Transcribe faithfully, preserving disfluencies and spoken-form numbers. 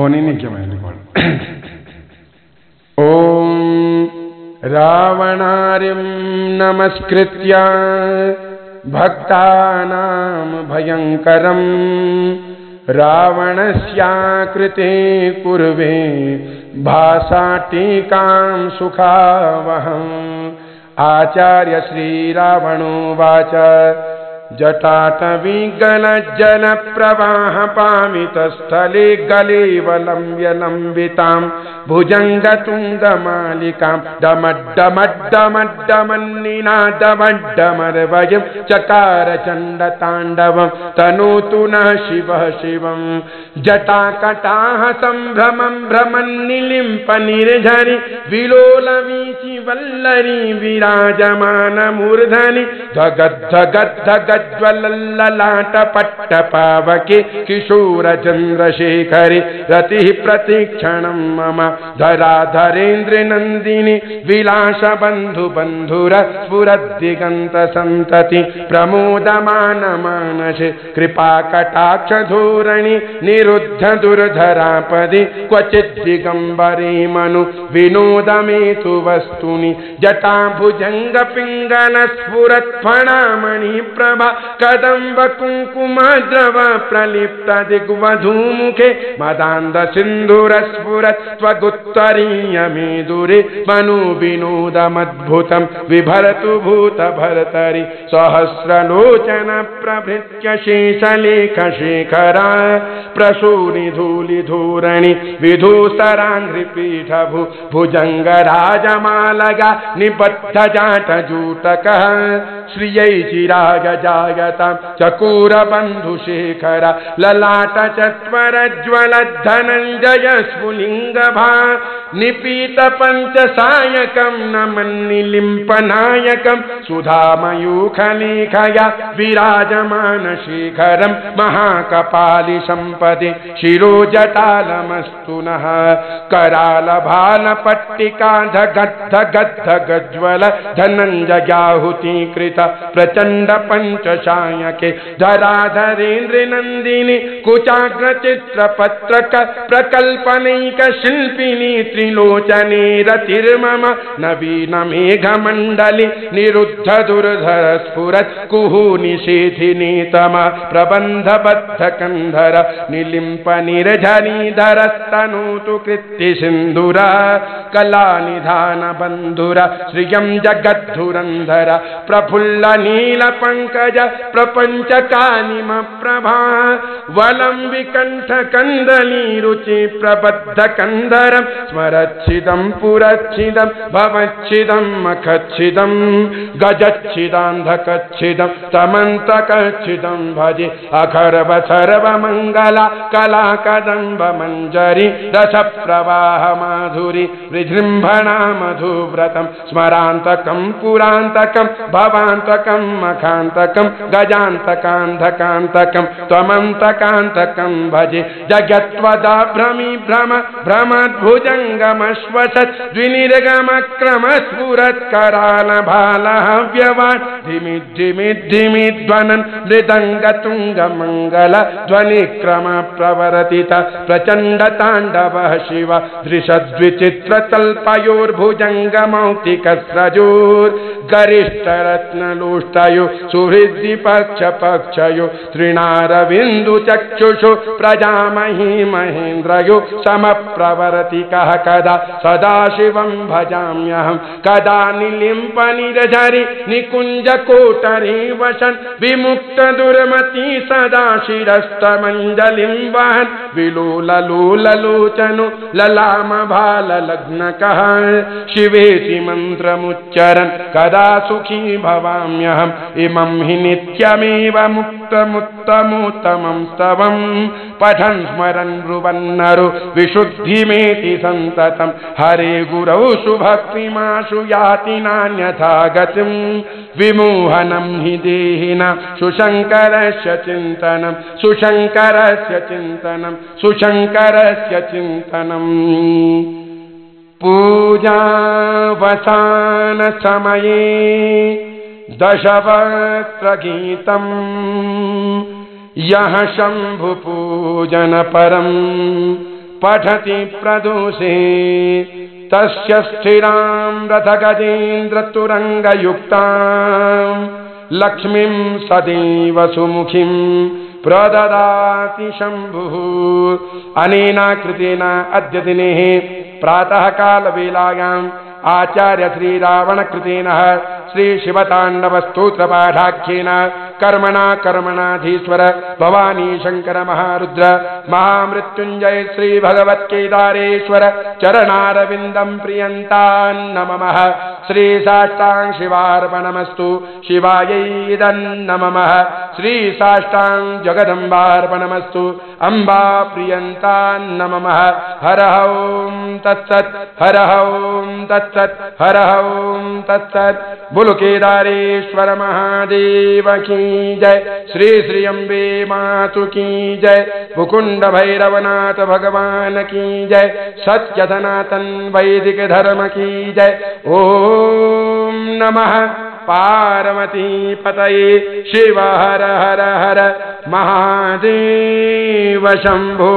ओ नहीं नहीं क्या मैं रिकॉर्ड। ओम रावणारिम नमस्कृत्य भक्तानां भयंकरं रावणस्याकृते कुर्वे भासाटीकां सुखावहं आचार्य श्री रावणोवाच जटाटविगलज्जलप्रवाहपामितस्थले गलेव लम्ब्य लम्बितां भुजङ्गतुण्डमालिकां डमड्डमड्डमड्डमन्निनादमड्डमर्वयं चकारचण्डताण्डवं तनोतु नः शिवः शिवं। जटाकटाः सम्भ्रमं भ्रमन्निलिम्पनिर्झरि विलोलवीचि वल्लरी विराजमानमूर्धनि धगद्धगद्धगद् ज्वलल्ललाटपट्टपावके किशोरचन्द्रशेखरे रतिः प्रतिक्षणं मम धराधरेन्द्रनन्दिनि विलासबन्धुबन्धुर स्फुरद्दिगन्तसन्तति प्रमोदमानमानसे कृपाकटाक्षधोरणि निरुद्धदुर्धरापदे क्वचिद्दिगम्बरे मनु विनोदमेतु वस्तुनि। जटाभुजङ्गपिङ्गलस्फुरत्फणामणि प्रभा कदम्ब कुङ्कुमद्रव प्रलिप्त दिग्वधूमुखे मदान्ध सिन्धुरस्फुरत् त्वगुत्तरीय मेदुरे मनु विनोदमद्भुतं विभरतु भूत भरतरि सहस्रलोचन प्रभृत्य शेषलेख शेखरा प्रसूनि धूलिधूरणि विधूसराङ्घ्रिपीठभु भुजङ्गराजमालगा निबद्धजाटजूटकः श्रियै चिरागजा चकूरबन्धुशेखर ललाटचत्वरज्ज्वलद्धनञ्जय स्फुलिङ्गभा निपीतपञ्चसायकं नमन्निलिम्पनायकं सुधामयूखलेखया विराजमानशेखरं महाकपालिसम्पदे शिरोजटालमस्तु नः। करालभालपट्टिकाधगद्धगद्धगज्ज्वल धनञ्जयाहुतिकृत प्रचण्ड पञ्चशायके धराधरेन्द्रनन्दिनि कुचाग्रचित्रपत्रक प्रकल्पनैक शिल्पिनि त्रिलोचने रतिर्मम नवीनमेघमण्डले निरुद्ध दुर्धर स्फुरत् कुहूनिषेधिनि तम प्रबन्धबद्धकन्धर निलिम्पनिर्झरीधरस्तनोतु कृत्तिसिन्धुर कलानिधानबन्धुर श्रियं जगद्धुरन्धर प्रफुल्लनीलपङ्कज प्रपञ्चकानिम प्रभा वलम्बिकण्ठकन्दलीरुचि प्रबद्धकन्धरं स्मरच्छिदं पुरच्छिदं भवच्छिदं मखच्छिदं गजच्छिदान्धकच्छिदं तमन्तकच्छिदं भजे अखर्व सर्वमङ्गला कलाकदम्बमञ्जरी रसप्रवाहमाधुरी विजृम्भणा मधुव्रतं स्मरान्तकं पुरान्तकं भवान्तकं मखान्तकं गजान्तकान्धकान्तकं त्वमन्तकान्तकं भजे जगत्वदा भ्रमि भ्रम भ्रमद्भुजङ्गमश्वसत् द्विनिर्गमक्रमस्फुरत् करालभालहव्यवान् धिमि धिमि धिमि ध्वनन् मृदङ्गतुङ्गमङ्गल ध्वनिक्रमप्रवर्तित प्रचण्डताण्डवः शिव दृशद्विचित्रतल्पयोर्भुजङ्गमौक्तिकस्रजोर् गरिष्ठरत्नलोष्टयो सुहृद्विपक्षपक्षयो तृणारविन्दुचक्षुषो प्रजामहि महेन्द्रयो समप्रवर्तिकः कदा सदाशिवं भजाम्यहं। कदा निलिम्पनिर्झरि निकुञ्जकोटरे वसन् विमुक्तदुर्मती सदा शिरस्तमञ्जलिं वहन् विलोललोललोचनो ललामभाललग्नकः शिवेति मन्त्रमुच्चरन् कदा सुखी भवाम्यहम्। इमं हि नित्यमेव मुक्तमुत्तमोत्तमं स्तवं पठन् स्मरन् ब्रुवन्नरो विशुद्धिमेति सन्ततं हरे गुरौ सुभक्तिमाशु याति नान्यथा गतिं विमोहनं हि देहिनां सुशङ्करस्य चिन्तनं सुशङ्करस्य चिन्तनं सुशङ्करस्य चिन्तनम्। पूजावसान समये दशवक्त्रगीतं यः शम्भुपूजन परं पठति प्रदोषे तस्य स्थिरां रथगजेन्द्रतुरङ्गयुक्तां लक्ष्मीं सदैव सुमुखीं प्रददाति शम्भुः। अनेन कृतेन अद्य दिने प्रातः कालवेलायाम् आचार्य श्री रावणकृतेन श्री शिवताण्डवस्तोत्रपाठाख्येन कर्मणा कर्मणाधीश्वर भवानी शंकर महारुद्र महामृत्युंजय श्री भगवत्केदारेश्वर चरणारविंदं प्रियंतां नमः। श्री साष्टांग शिवार्पणमस्तु शिवायै नमः। श्री साष्टांग जगदंबार्पणमस्तु अंबा प्रियंतां नमः। हर ओम तत्सत् हर ओम तत्सत् हर ओम तत्सत्। बोलो केदारेश्वर महादेव की जय। श्री श्री अम्बे मातु की जय। मुकुंड भैरवनाथ भगवान की जय। सत्य सनातन वैदिक धर्म की जय। ओम नमः पार्वती पतये शिव हर हर हर महादेव शंभो।